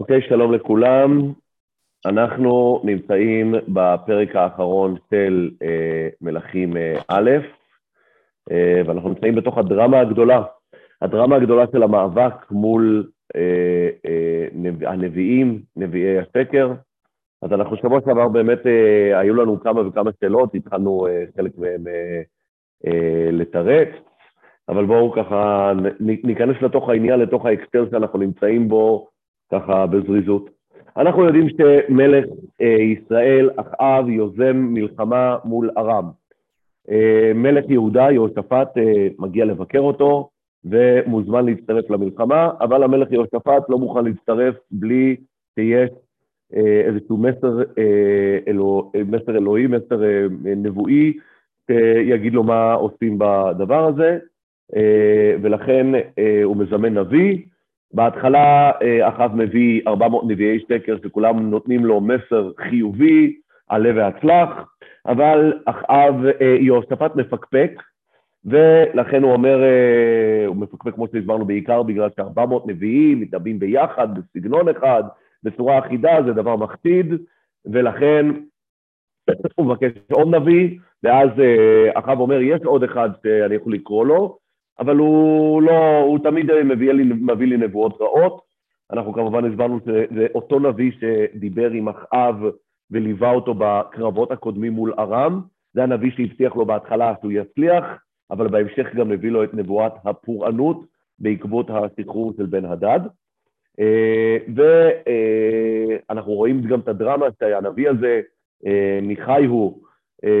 אוקיי, שלום לכולם. אנחנו נמצאים בפרק האחרון של מלכים א', ואנחנו נמצאים בתוך הדרמה הגדולה. הדרמה הגדולה של המאבק מול הנביאים, נביאי השקר. אז אנחנו שבוע שעבר באמת היו לנו כמה וכמה שאלות, התחלנו חלק מהם לתרץ, אבל בואו ככה ניכנס לתוך העניין, לתוך האקסטר שאנחנו נמצאים בו, ככה בזריזות. אנחנו יודעים שמלך ישראל, אחאב, יוזם מלחמה מול ארם. מלך יהודה, יהושפט, מגיע לבקר אותו, ומוזמן להצטרף למלחמה, אבל המלך יהושפט לא מוכן להצטרף בלי שיש איזשהו מסר אלוהי, מסר נבואי, שיגיד לו מה עושים בדבר הזה, ולכן הוא מזמן נביא. בהתחלה אחאב מביא 400 נביאי שקר שכולם נותנים לו מסר חיובי, עלה והצלח, אבל אחאב יהושפט מפקפק, ולכן הוא אומר, הוא מפקפק כמו שהסברנו בעיקר בגלל ש400 נביאים מתנבאים ביחד, בסגנון אחד, בצורה אחידה, זה דבר מחציד, ולכן הוא מבקש עוד נביא, ואז אחאב אומר, יש עוד אחד שאני יכול לקרוא לו, אבל הוא תמיד מביא לי נבואות רעות. אנחנו כמובן הסברנו שזה אותו נביא שדיבר עם אחאב וליווה אותו בקרבות הקודמים מול ארם, זה הנביא שהבטיח לו בהתחלה שהוא יצליח, אבל בהמשך גם הביא לו את נבואת הפורענות בעקבות הסחרור של בן הדד. ואנחנו רואים גם את הדרמה שהנביא הזה, מיכאי הוא,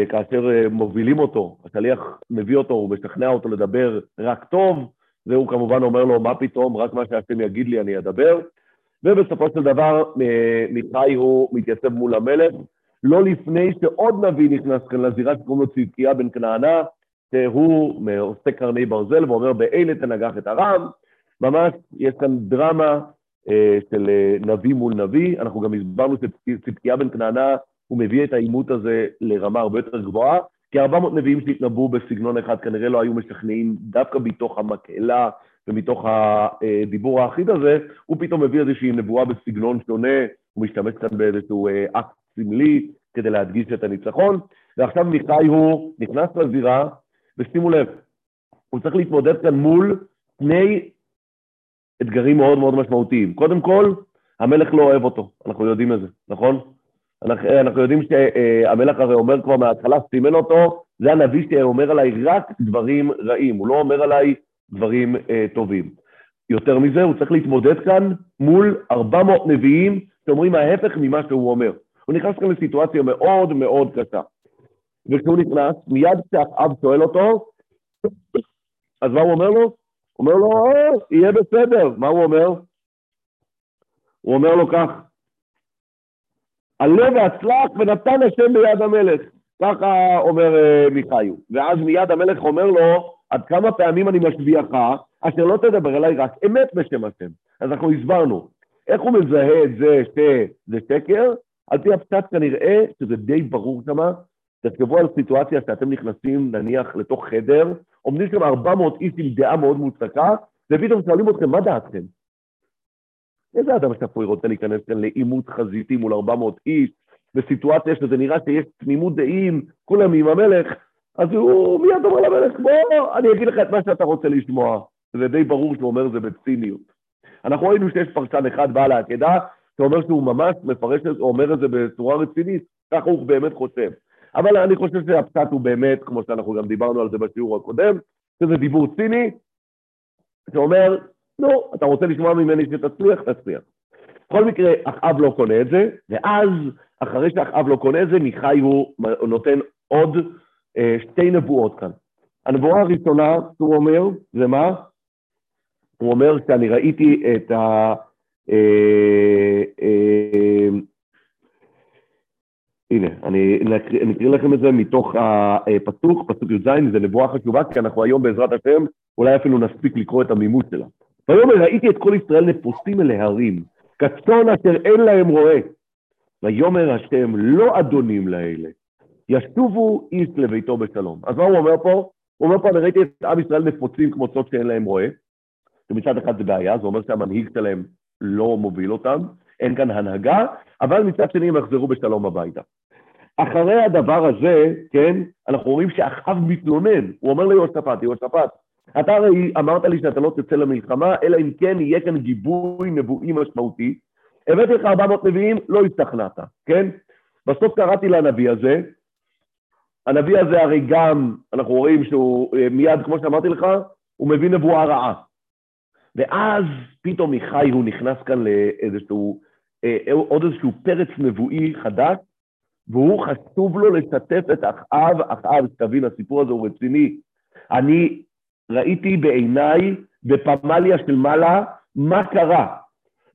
כאשר מובילים אותו, השליח מביא אותו, הוא משכנע אותו לדבר רק טוב, והוא כמובן אומר לו, מה פתאום, רק מה שהשם יגיד לי אני אדבר, ובסופו של דבר, מיכאי הוא מתייצב מול המלך, לא לפני שעוד נביא נכנס כאן לזירה, שקוראים לו צדקיה בן כנענה, שהוא עושה קרני ברזל, ואומר, באלה תנגח את ארם, ממש יש כאן דרמה של נביא מול נביא, אנחנו גם הסברנו שצדקיה בן כנענה, הוא מביא את העימות הזה לרמה הרבה יותר גבוהה, כי 400 נביאים שהתנבאו בסגנון אחד, כנראה לא היו משכנעים דווקא מתוך המקהלה, ומתוך הדיבור האחיד הזה, הוא פתאום מביא איזושהי נבואה בסגנון שונה, הוא משתמש כאן באיזשהו אקט סמלי, כדי להדגיש את הניצחון, ועכשיו מיכאי הוא נכנס לזירה, ושימו לב, הוא צריך להתמודד כאן מול שני אתגרים מאוד מאוד משמעותיים. קודם כל, המלך לא אוהב אותו, אנחנו יודעים את זה, נכון? אנחנו יודעים שהמלך הרי אומר כבר מההתחלה, סימן אותו, זה הנביא שאומר עליי רק דברים רעים, הוא לא אומר עליי דברים טובים. יותר מזה, הוא צריך להתמודד כאן מול 400 נביאים שאומרים ההפך ממה שהוא אומר. הוא נכנס כאן לסיטואציה מאוד מאוד קשה. וכשהוא נכנס, מיד כשאחאב שואל אותו, אז מה הוא אומר לו? הוא אומר לו, יהיה בסדר. מה הוא אומר? הוא אומר לו כך, עלה והצלח ונתן השם ביד המלך, ככה אומר מיכאי. ואז מיד המלך אומר לו, עד כמה פעמים אני משביעך, אשר לא תדבר אליי רק אמת בשם השם. אז אנחנו הסברנו, איך הוא מזהה את זה שזה שקר? על פי הפשט כנראה שזה די ברור כמה, תחשבו על סיטואציה שאתם נכנסים נניח לתוך חדר, עומדים שם 400 איש עם דעה מאוד מוצקה, ופתאום שואלים אתכם, מה דעתכם? איזה אדם שפוי רוצה להיכנס כאן לאימות חזיתי מול 400 איש, בסיטואציה שזה נראה שיש תמימות דעים, כולם עם המלך, אז הוא מיד אומר למלך, בוא, אני אגיד לך את מה שאתה רוצה לשמוע. זה די ברור שהוא אומר זה בציניות. אנחנו ראינו שיש פרשן אחד בעל העקדה, שאומר שהוא ממש מפרש, או אומר את זה בצורה רצינית, ככה הוא באמת חושב. אבל אני חושב שהפשט הוא באמת, כמו שאנחנו גם דיברנו על זה בשיעור הקודם, שזה דיבור ציני, שאומר, נו, אתה רוצה לשמוע ממני שתצליח, תצליח. בכל מקרה, אחאב לא קונה את זה, ואז, אחרי שאחאב לא קונה את זה, מיכאי הוא נותן עוד שתי נבואות כאן. הנבואה הראשונה, הוא אומר, זה מה? הוא אומר שאני ראיתי את הנה, אני נקריא לכם את זה מתוך הפסוק, פסוק י"ז, זה נבואה חשובה, כי אנחנו היום בעזרת השם, אולי אפילו נספיק לקרוא את המימוש שלה. ויאמר ראיתי את כל ישראל נפוסים אל ההרים, כצאן אשר אין להם רועה. ויאמר השם לא אדונים לאלה, ישובו איש לביתו בשלום. אז מה הוא אומר פה? הוא אומר פה, אני ראיתי את עם ישראל נפוסים כמו צאן שאין להם רועה, שמצד אחד זה בעיה, זה אומר שהמנהיג שלהם לא מוביל אותם, אין כאן הנהגה, אבל מצד שני הם יחזרו בשלום הביתה. אחרי הדבר הזה, כן, אנחנו רואים שאחאב מתלונן, הוא אומר ליהושפט, יהושפט, אתה הרי אמרת לי שאתה לא תצא למלחמה, אלא אם כן יהיה כאן גיבוי נבואי משמעותי, הבאתי לך 400 נביאים, לא השתכנעת, כן? בסוף קראתי לנביא הזה, הנביא הזה הרי גם, אנחנו רואים שהוא מיד, כמו שאמרתי לך, הוא מביא נבואה רעה. ואז פתאום מחי הוא נכנס כאן לאיזשהו, עוד איזשהו פרץ נבואי חדש, והוא חשוב לו לשתף את אחאב, אחאב, תבין, הסיפור הזה הוא רציני. אני ראיתי בעיניי, בפמליה של מעלה, מה קרה.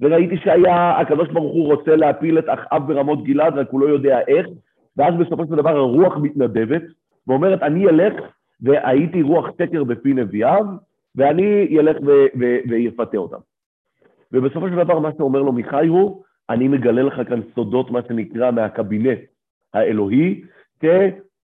וראיתי שהקדוש ברוך הוא רוצה להפיל את אחאב ברמות גלעד, רק הוא לא יודע איך, ואז בסופו של דבר הרוח מתנדבת, ואומרת, אני אלך, והייתי רוח שקר בפי נביאיו, ואני ילך ויפתה אותם. ובסופו של דבר, מה שאומר לו מיכאי הוא, אני מגלה לך כאן סודות, מה שנקרא, מהקבינט האלוהי,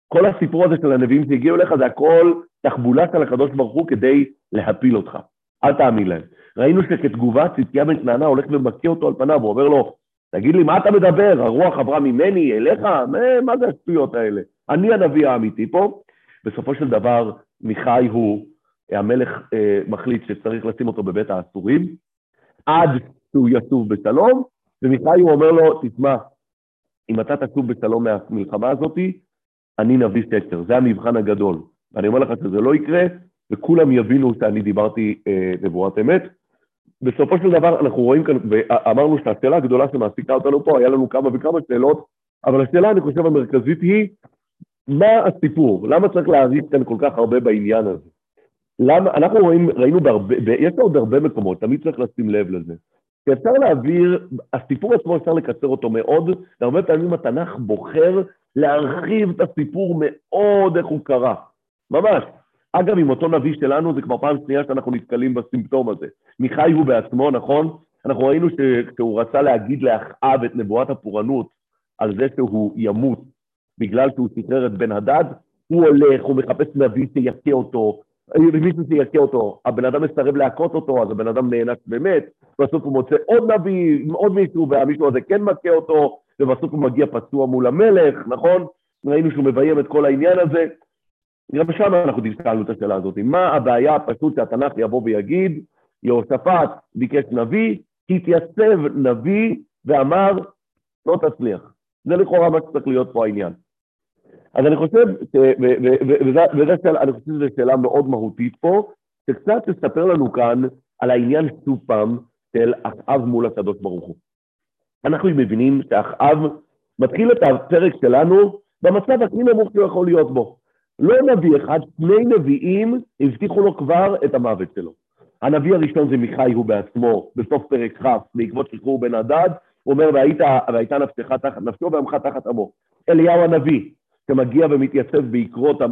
כל הסיפור הזה של הנביאים שהגיעו אליך, זה הכל תחבולת על הקדוש ברוך הוא כדי להפיל אותך. אל תאמין להם. ראינו שכתגובה צדקיה בן כנענה הולך ומכה אותו על פניו, הוא אומר לו, תגיד לי, מה אתה מדבר? הרוח עברה ממני, אליך? מה זה השטויות האלה? אני הנביא האמיתי פה. בסופו של דבר, מיכאי הוא, המלך מחליט שצריך לשים אותו בבית האסורים, עד שהוא ישוב בשלום, ומיכאי הוא אומר לו, תשמע, אם אתה תשוב בשלום מהמלחמה הזאת, אני נביא שקר, זה המבחן הגדול. ואני אומר לך שזה לא יקרה, וכולם יבינו שאני דיברתי נבואת אמת. בסופו של דבר אנחנו רואים כאן, ואמרנו שהשאלה הגדולה שמעסיקה אותנו פה, היה לנו כמה וכמה שאלות, אבל השאלה אני חושב המרכזית היא, מה הסיפור? למה צריך להעריך כאן כל כך הרבה בעניין הזה? למה, אנחנו רואים, ראינו בהרבה, יש עוד הרבה מקומות, תמיד צריך לשים לב לזה. כי אפשר להעביר, הסיפור עצמו אפשר לקצר אותו מאוד, והרבה פעמים התנ"ך בוחר להרחיב את הסיפור מאוד איך הוא קרה. ממש. אגב, עם אותו נביא שלנו, זה כבר פעם שנייה שאנחנו נתקלים בסימפטום הזה. מיכאי הוא בעצמו, נכון? אנחנו ראינו שהוא רצה להגיד לאחאב את נבואת הפורענות, על זה שהוא ימות, בגלל שהוא שחרר את בן הדד, הוא הולך, הוא מחפש נביא שיכה אותו, מישהו שיכה אותו, הבן אדם מסרב להכות אותו, אז הבן אדם נאנס באמת, בסוף הוא מוצא עוד נביא, עוד מישהו, והמישהו הזה כן מכה אותו, ובסוף הוא מגיע פצוע מול המלך, נכון? ראינו שהוא מביים את כל העניין הזה, גם שם אנחנו דלקלנו את השאלה הזאת, מה הבעיה הפשוט שהתנ"ך יבוא ויגיד, יהושפט ביקש נביא, התייצב נביא ואמר, לא תצליח. זה לכאורה מה שצריך להיות פה העניין. אז אני חושב, אני חושב שזו שאלה מאוד מהותית פה, שקצת תספר לנו כאן על העניין שוב פעם של אחאב מול הקדוש ברוך הוא. אנחנו מבינים שאחאב מתחיל את הפרק שלנו במצב הכי נמוך שהוא יכול להיות בו. לא נביא אחד, שני נביאים הבטיחו לו כבר את המוות שלו. הנביא הראשון זה מיכאי הוא בעצמו, בסוף פרק ח' בעקבות שחרור בן הדד, הוא אומר, והייתה נפשך תחת נפשו ועמך תחת עמו. אליהו הנביא, שמגיע ומתייצב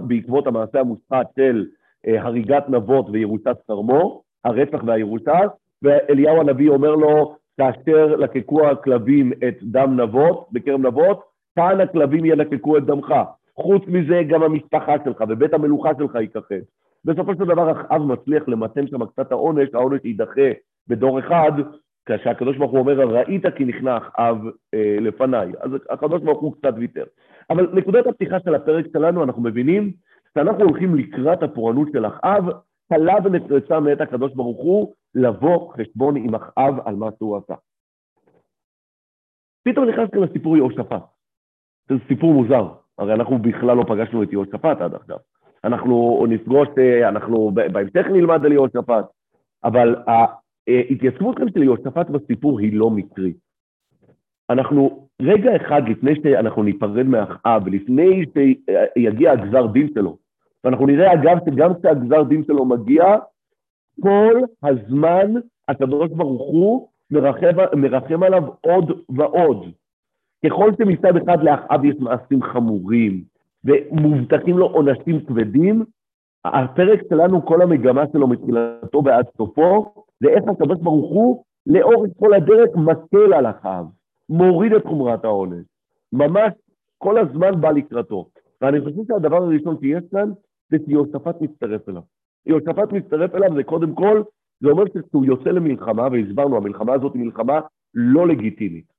בעקבות המעשה המושחת של הריגת נבות וירושת כרמו, הרצח והירושה, ואליהו הנביא אומר לו, כאשר לקקו הכלבים את דם נבות, בקרם נבות, כאן הכלבים ילקקו את דמך. חוץ מזה גם המשפחה שלך ובית המלוכה שלך ייקחת. בסופו של דבר אחאב מצליח למתן שם קצת העונש, העונש יידחה בדור אחד, כשהקדוש ברוך הוא אומר, ראית כי נכנע אחאב לפניי. אז הקדוש ברוך הוא קצת ויתר. אבל נקודת הפתיחה של הפרק שלנו, אנחנו מבינים שאנחנו הולכים לקראת הפורענות של אחאב, קלה ונתרצה מאת הקדוש ברוך הוא, לבוא חשבון עם אחאב על מה שהוא עשה. פתאום נכנס כאן לסיפור יהושפט. זה סיפור מוזר. הרי אנחנו בכלל לא פגשנו את יהושפט עד עכשיו. אנחנו נפגוש, אנחנו בהמשך נלמד על יהושפט, אבל ההתייצבות של יהושפט בסיפור היא לא מקרית. אנחנו רגע אחד לפני שאנחנו ניפרד מאחאב, לפני שיגיע הגזר דין שלו, ואנחנו נראה אגב שגם כשהגזר דין שלו מגיע, כל הזמן הקדוש ברוך הוא מרחם עליו עוד ועוד. ככל שמצד אחד לאחאב יש מעשים חמורים, ומובטחים לו עונשים כבדים, הפרק שלנו, כל המגמה שלו מתחילתו ועד סופו, זה איך הקדוש ברוך הוא, לאורך כל הדרך מקל על אחאב, מוריד את חומרת העונש, ממש כל הזמן בא לקראתו. ואני חושב שהדבר הראשון שיש כאן, זה שיהושפט מצטרף אליו. יהושפט מצטרף אליו זה קודם כל, זה אומר שהוא יוצא למלחמה, והסברנו, המלחמה הזאת היא מלחמה לא לגיטימית.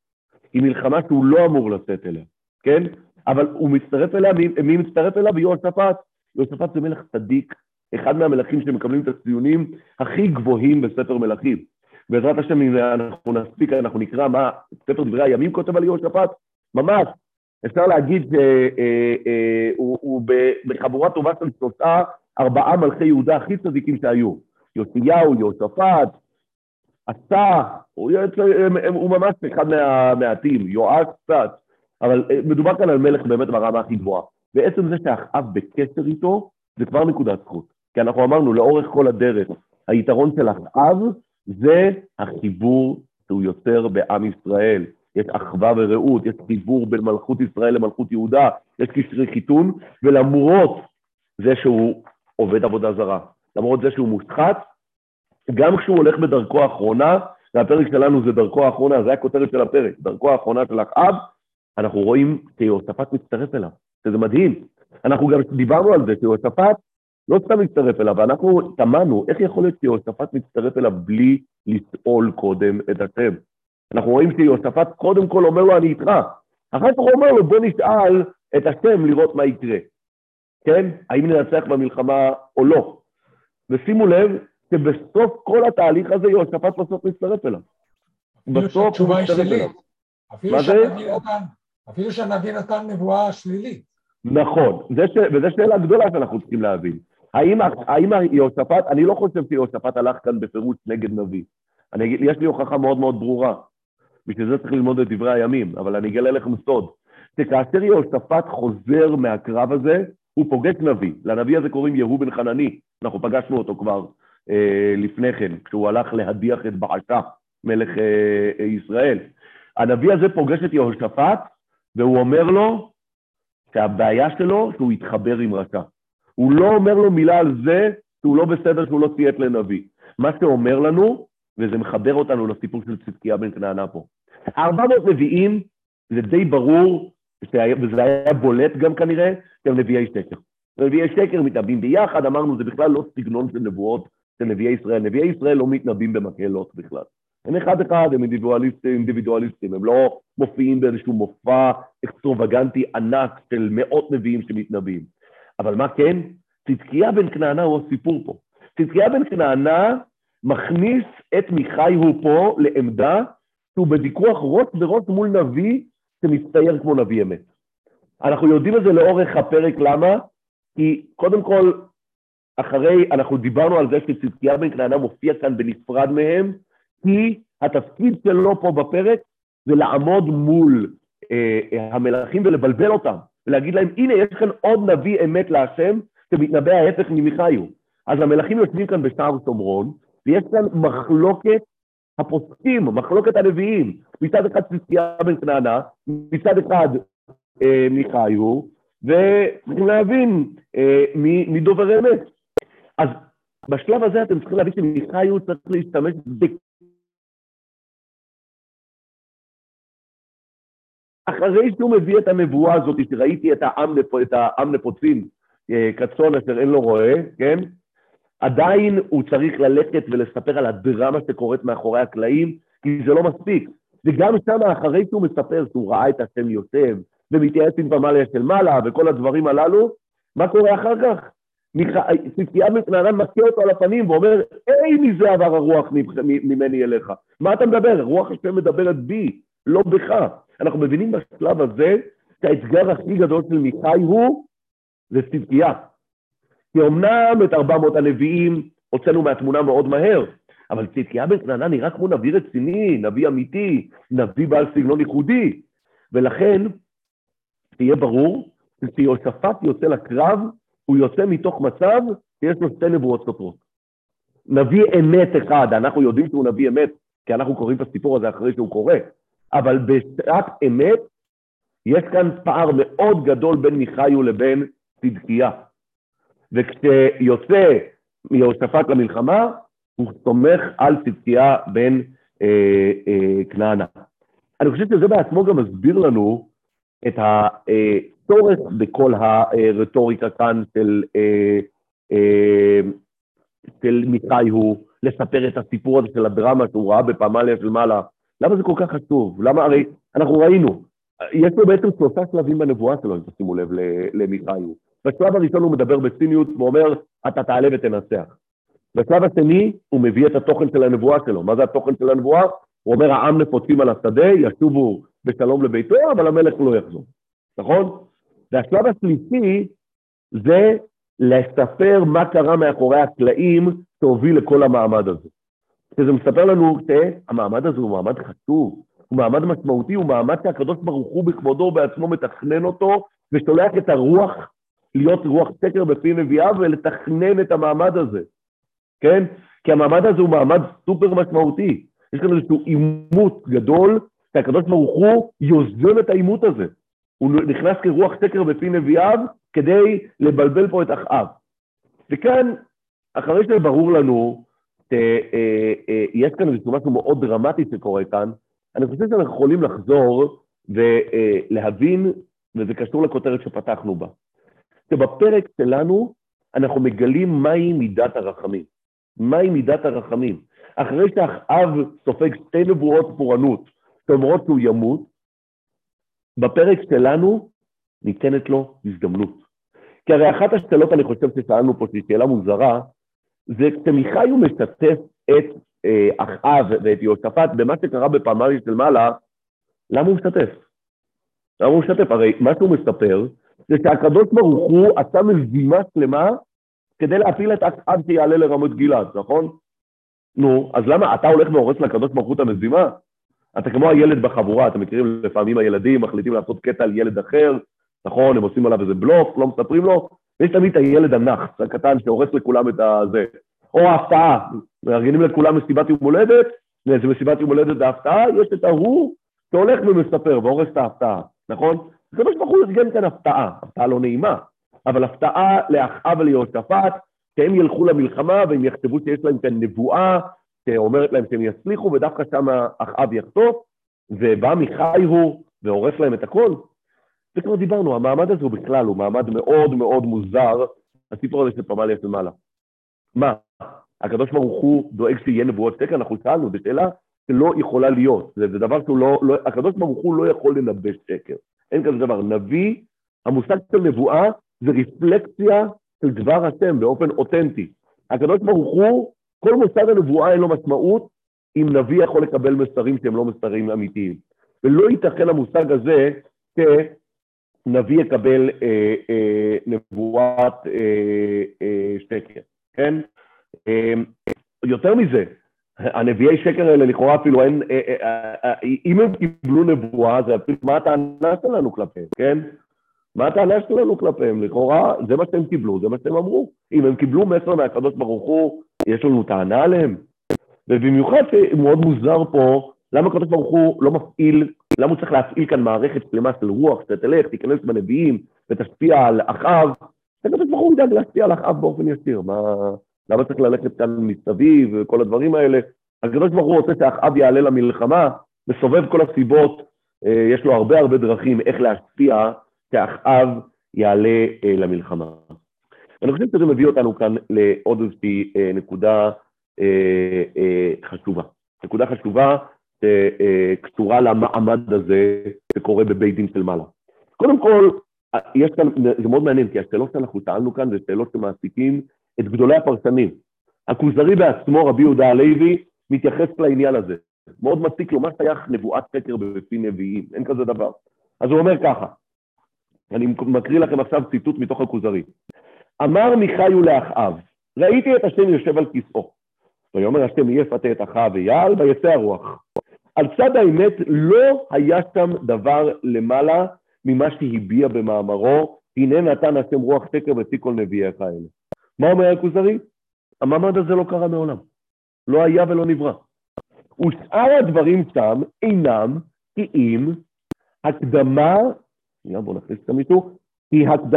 היא מלחמה שהוא לא אמור לצאת אליה, כן? אבל הוא מצטרף אליה, מי מצטרף אליה? יהושפט. יהושפט זה מלך צדיק, אחד מהמלכים שמקבלים את הציונים הכי גבוהים בספר מלכים. בעזרת השם, אם אנחנו נספיק, אנחנו נקרא מה ספר דברי הימים כותב על יהושפט, ממש. אפשר להגיד שהוא בחבורה טובה של שלושה, ארבעה מלכי יהודה הכי צדיקים שהיו. יושיהו, יהושפט, עשה, הוא ממש אחד מהמעטים, יואש קצת, אבל מדובר כאן על מלך באמת ברמה הכי גבוהה. בעצם זה שאחאב בקשר איתו, זה כבר נקודת זכות. כי אנחנו אמרנו, לאורך כל הדרך, היתרון של אחאב זה החיבור שהוא יוצר בעם ישראל. יש אחווה ורעות, יש חיבור בין מלכות ישראל למלכות יהודה, יש קשרי חיתון, ולמרות זה שהוא עובד עבודה זרה, למרות זה שהוא מושחת, גם כשהוא הולך בדרכו האחרונה, והפרק שלנו זה דרכו האחרונה, זה הכותרת של הפרק, דרכו האחרונה של אחאב, אנחנו רואים שיהושפט מצטרף אליו, שזה מדהים. אנחנו גם דיברנו על זה, שיהושפט לא סתם מצטרף אליו, ואנחנו תמנו, איך יכול להיות שיהושפט מצטרף אליו בלי לסעול קודם את השם? אנחנו רואים שיהושפט קודם כל אומר לו, אני איתך. אחר כך הוא אומר לו, בוא נשאל את השם לראות מה יקרה. כן? האם ננצח במלחמה או לא? ושימו לב שבסוף כל התהליך הזה יהושפט בסוף מצטרף אליו. אפילו שהתשובה היא שלילית. אפילו שהנביא נתן נבואה שלילית. נכון, וזו שאלה גדולה שאנחנו צריכים להבין. האם יהושפט, אני לא חושב שיהושפט הלך כאן בפירוש נגד נביא. יש לי הוכחה מאוד מאוד ברורה, בשביל זה צריך ללמוד את דברי הימים, אבל אני אגלה לכם סוד, שכאשר יהושפט חוזר מהקרב הזה, הוא פוגש נביא, לנביא הזה קוראים יהוא בן חנני, אנחנו פגשנו אותו כבר לפני כן, כשהוא הלך להדיח את בעשה, מלך ישראל. הנביא הזה פוגש את יהושפט, והוא אומר לו שהבעיה שלו, שהוא יתחבר עם רשע. הוא לא אומר לו מילה על זה, שהוא לא בסדר, שהוא לא ציית לנביא. מה שאומר לנו, וזה מחבר אותנו לסיפור של צדקיה בן כנענה פה. 400 נביאים, זה די ברור, וזה היה בולט גם כנראה, שהם נביאי שקר. נביאי שקר מתנבאים ביחד, אמרנו, זה בכלל לא סגנון של נבואות של נביאי ישראל. נביאי ישראל לא מתנבאים במקהלות בכלל. הם אחד אחד, הם אינדיבידואליסטים, הם לא מופיעים באיזשהו מופע אקסטרווגנטי ענק של מאות נביאים שמתנבאים. אבל מה כן? צדקיה בן כנענה הוא הסיפור פה. צדקיה בן כנענה, מכניס את מיכאי הוא פה לעמדה שהוא בדיכוח רוץ ברוץ מול נביא שמסתייר כמו נביא אמת. אנחנו יודעים את זה לאורך הפרק, למה? כי קודם כל, אחרי, אנחנו דיברנו על זה שצדקיה בן כנענה מופיע כאן בנפרד מהם, כי התפקיד שלו פה בפרק זה לעמוד מול המלכים ולבלבל אותם, ולהגיד להם, הנה יש כאן עוד נביא אמת להשם שמתנבא ההפך ממיכאי הוא. אז המלכים יושבים כאן בשער שומרון, ויש כאן מחלוקת הפוסקים, מחלוקת הנביאים. מצד אחד צדקיה בן כנענה, מצד אחד מיכאיהו, וצריכים להבין מי דובר אמת. אז בשלב הזה אתם צריכים להבין שמיכאיהו צריך להשתמש אחרי שהוא מביא את הנבואה הזאת, שראיתי את העם נפוצים, כצאן אשר אין לו רועה, כן? עדיין הוא צריך ללכת ולספר על הדרמה שקורית מאחורי הקלעים, כי זה לא מספיק. וגם שם אחרי שהוא מספר שהוא ראה את השם יושב, ומתייעץ עם במעלה של מעלה, וכל הדברים הללו, מה קורה אחר כך? צדקיה בן כנענה מכה אותו על הפנים, ואומר, אין מזה עבר הרוח ממני אליך. מה אתה מדבר? רוח השם מדברת בי, לא בך. אנחנו מבינים בשלב הזה, שהאתגר הכי גדול של מיכאי הוא, זה צדקיה. כי אמנם את 400 הנביאים הוצאנו מהתמונה מאוד מהר, אבל צדקיה בן כנענה נראה כמו נביא רציני, נביא אמיתי, נביא בעל סגנון ייחודי. ולכן, תהיה ברור, שיהושפט יוצא לקרב, הוא יוצא מתוך מצב שיש לו שתי נבואות סותרות. נביא אמת אחד, אנחנו יודעים שהוא נביא אמת, כי אנחנו קוראים את הסיפור הזה אחרי שהוא קורא, אבל בשעת אמת, יש כאן פער מאוד גדול בין מיכאיהו לבין צדקיה. וכשיוצא יהושפט למלחמה, הוא סומך על צדקיה בן כנענה. אני חושב שזה בעצמו גם מסביר לנו את הצורך בכל הרטוריקה כאן של מיכאיהו, לספר את הסיפור הזה של הדרמה שהוא ראה בפעמליה של מעלה. למה זה כל כך חשוב? למה? הרי אנחנו ראינו, יש לו בעצם שלושה שלבים בנבואה שלו, אם תשימו לב למיכאיו. בשלב הראשון הוא מדבר בציניות ואומר, אתה תעלה ותנצח. בשלב השני הוא מביא את התוכן של הנבואה שלו. מה זה התוכן של הנבואה? הוא אומר, העם נפוצים על השדה, ישובו בשלום לביתו, אבל המלך לא יחזור. נכון? והשלב השלישי זה לספר מה קרה מאחורי הקלעים שהוביל לכל המעמד הזה. שזה מספר לנו שהמעמד הזה הוא מעמד חשוב, הוא מעמד משמעותי, הוא מעמד שהקדוש ברוך הוא בכבודו בעצמו מתכנן אותו, ושולח את הרוח להיות רוח סקר בפי נביאה ולתכנן את המעמד הזה. כן? כי המעמד הזה הוא מעמד סופר משמעותי. יש כאן איזשהו אימות גדול, שהקדוש ברוך הוא יוזם את האימות הזה. הוא נכנס כרוח סקר בפי נביאיו, כדי לבלבל פה את אחאב. וכאן, אחרי שברור לנו, יש כאן איזשהו משהו מאוד דרמטי שקורה כאן, אני חושב שאנחנו יכולים לחזור ולהבין, וזה קשור לכותרת שפתחנו בה. שבפרק שלנו, אנחנו מגלים מהי מידת הרחמים. מהי מידת הרחמים? אחרי שאחאב סופג שתי נבואות פורענות, שאומרות שהוא ימות, בפרק שלנו ניתנת לו הזדמנות. כי הרי אחת השאלות, אני חושב ששאלנו פה, שהיא שאלה מוזרה, זה כשמיכאי הוא משתף את אחאב ואת יהושפט, במה שקרה בפעמליה של מעלה, למה הוא משתף? למה הוא משתף? הרי מה שהוא מספר, זה שהקדוש ברוך הוא עשה מזימה שלמה, כדי להפיל את אחאב שיעלה לרמת גלעד, נכון? נו, אז למה אתה הולך והורס לקדוש ברוך הוא את המזימה? אתה כמו הילד בחבורה, אתם מכירים לפעמים הילדים מחליטים לעשות קטע על ילד אחר, נכון, הם עושים עליו איזה בלוף, לא מספרים לו, ויש תמיד את הילד הנחס, הקטן שהורס לכולם את זה, או ההפתעה, מארגנים לכולם מסיבת יום הולדת, זה מסיבת יום הולדת ההפתעה, יש את ההוא שהולך ומספר והורס את ההפתעה, נכון? הקדוש ברוך הוא ירגן כאן הפתעה, הפתעה לא נעימה, אבל הפתעה לאחאב וליהושפט, שהם ילכו למלחמה והם יחשבו שיש להם כאן נבואה, שאומרת להם שהם יצליחו, ודווקא שם אחאב יחטוף, ובא מיכאיהו והורס להם את הכל. וכבר דיברנו, המעמד הזה הוא בכלל, הוא מעמד מאוד מאוד מוזר, הסיפור הזה של פעמליה של מעלה. מה? הקדוש ברוך הוא דואג שיהיה נבואות שקר, אנחנו שאלנו, זו שאלה שלא יכולה להיות, זה דבר שהוא לא, הקדוש ברוך הוא לא יכול לנבש שקר, אין כזה דבר. נביא, המושג של נבואה, זה רפלקציה של דבר השם באופן אותנטי. הקדוש ברוך הוא, כל מושג הנבואה אין לו משמעות, אם נביא יכול לקבל מסרים שהם לא מסרים אמיתיים. ולא ייתכן המושג הזה שנביא יקבל נבואת שקר, כן? יותר מזה, הנביאי שקר האלה לכאורה אפילו אין, אם הם קיבלו נבואה, זה אפילו מה הטענה שלנו כלפיהם, כן? מה הטענה שלנו כלפיהם? לכאורה זה מה שהם קיבלו, זה מה שהם אמרו. אם הם קיבלו מסר מהקדוש ברוך הוא, יש לנו טענה עליהם, ובמיוחד שמאוד מוזר פה, למה הקדוש ברוך הוא לא מפעיל, למה הוא צריך להפעיל כאן מערכת שלמה של רוח, שתלך, תיכנס בנביאים, ותשפיע על אחאב, הקדוש ברוך הוא ידאג להשפיע על אחאב באופן ישיר, למה צריך ללכת כאן מסביב, וכל הדברים האלה, הקדוש ברוך הוא רוצה שאחאב יעלה למלחמה, מסובב כל הסיבות, יש לו הרבה הרבה דרכים איך להשפיע, שאחאב יעלה למלחמה. אני חושב שזה מביא אותנו כאן לעוד איזושהי נקודה חשובה. נקודה חשובה שקשורה למעמד הזה שקורה בבית דין של מעלה. קודם כל, יש כאן, זה מאוד מעניין, כי השאלות שאנחנו טענו כאן זה שאלות שמעסיקים את גדולי הפרשנים. הכוזרי בעצמו, רבי יהודה הלוי, מתייחס לעניין הזה. מאוד מסיק לו, מה שייך נבואת שקר בפי נביאים? אין כזה דבר. אז הוא אומר ככה, אני מקריא לכם עכשיו ציטוט מתוך הכוזרי. אמר מיכאיו לאחאב, ראיתי את השם יושב על כיסאו. ויאמר השם יפתה את אחאב ויעל, ויצא הרוח. על צד האמת לא היה שם דבר למעלה ממה שהביע במאמרו, הנה נתן השם רוח שקר בפי כל נביאיך האלה. מה אומר הכוזרי? המעמד הזה לא קרה מעולם. לא היה ולא נברא. ושאר הדברים שם אינם כי אם הקדמה, בואו נכניס את המיתור,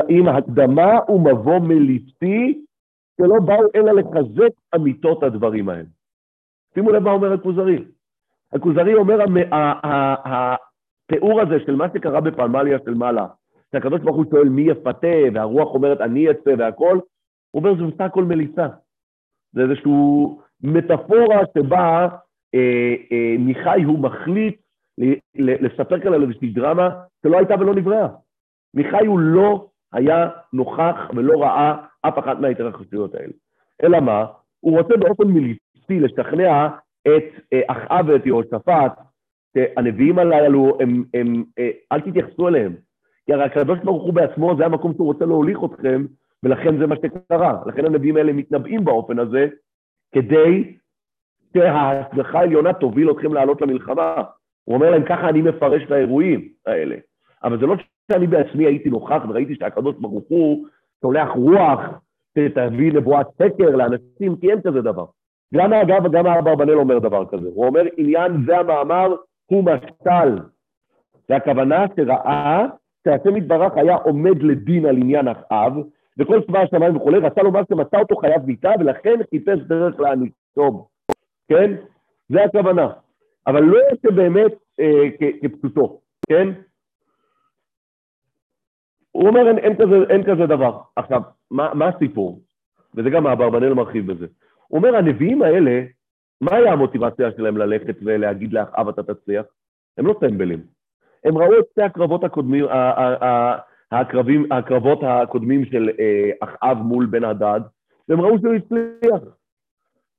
עם הקדמה ומבוא מליפתי, שלא באו אלא לחזק אמיתות הדברים האלה. שימו לב מה אומר הכוזרי. הכוזרי אומר, התיאור הזה של מה שקרה בפעמליה של מעלה, שהקדוש ברוך הוא שואל מי יפתה, והרוח אומרת אני אצא והכל, הוא אומר זה בסך הכל מליצה. זה איזשהו מטאפורה שבה מיכאי הוא מחליט לספר כאן על איזושהי דרמה שלא הייתה ולא נבראה. מיכאי הוא לא היה נוכח ולא ראה אף אחת מההתרחשויות האלה. אלא מה? הוא רוצה באופן מיליצי לשכנע את אחאב ואת יהושפט, שהנביאים הללו, אל תתייחסו אליהם. כי הרי הקדוש ברוך הוא בעצמו, זה המקום שהוא רוצה להוליך אתכם, ולכן זה מה שקרה. לכן הנביאים האלה מתנבאים באופן הזה, כדי שההצלחה העליונה תוביל אתכם לעלות למלחמה. הוא אומר להם, ככה אני מפרש את האירועים האלה. אבל זה לא שאני בעצמי הייתי נוכח, וראיתי שהקדוש ברוך הוא שולח רוח, שתביא לבועת סקר לאנשים, כי אין כזה דבר. גם אגב, גם האברבנאל אומר דבר כזה. הוא אומר, עניין זה המאמר, הוא משל. זה הכוונה שראה, שהשם יתברך היה עומד לדין על עניין אחאב, וכל צבא השמיים וכו', רצה לומר שמצא אותו חייב מיתה, ולכן חיפש דרך להענישו. כן? זה הכוונה. אבל לא יוצא באמת כפשוטו. כן? הוא אומר, אין כזה דבר. עכשיו, מה הסיפור? וזה גם האברבנאל מרחיב בזה. הוא אומר, הנביאים האלה, מה היה המוטיבציה שלהם ללכת ולהגיד לאחאב אתה תצליח? הם לא טמבלים. הם ראו את שתי הקרבות הקודמים של אחאב מול בן הדד, והם ראו שהוא הצליח.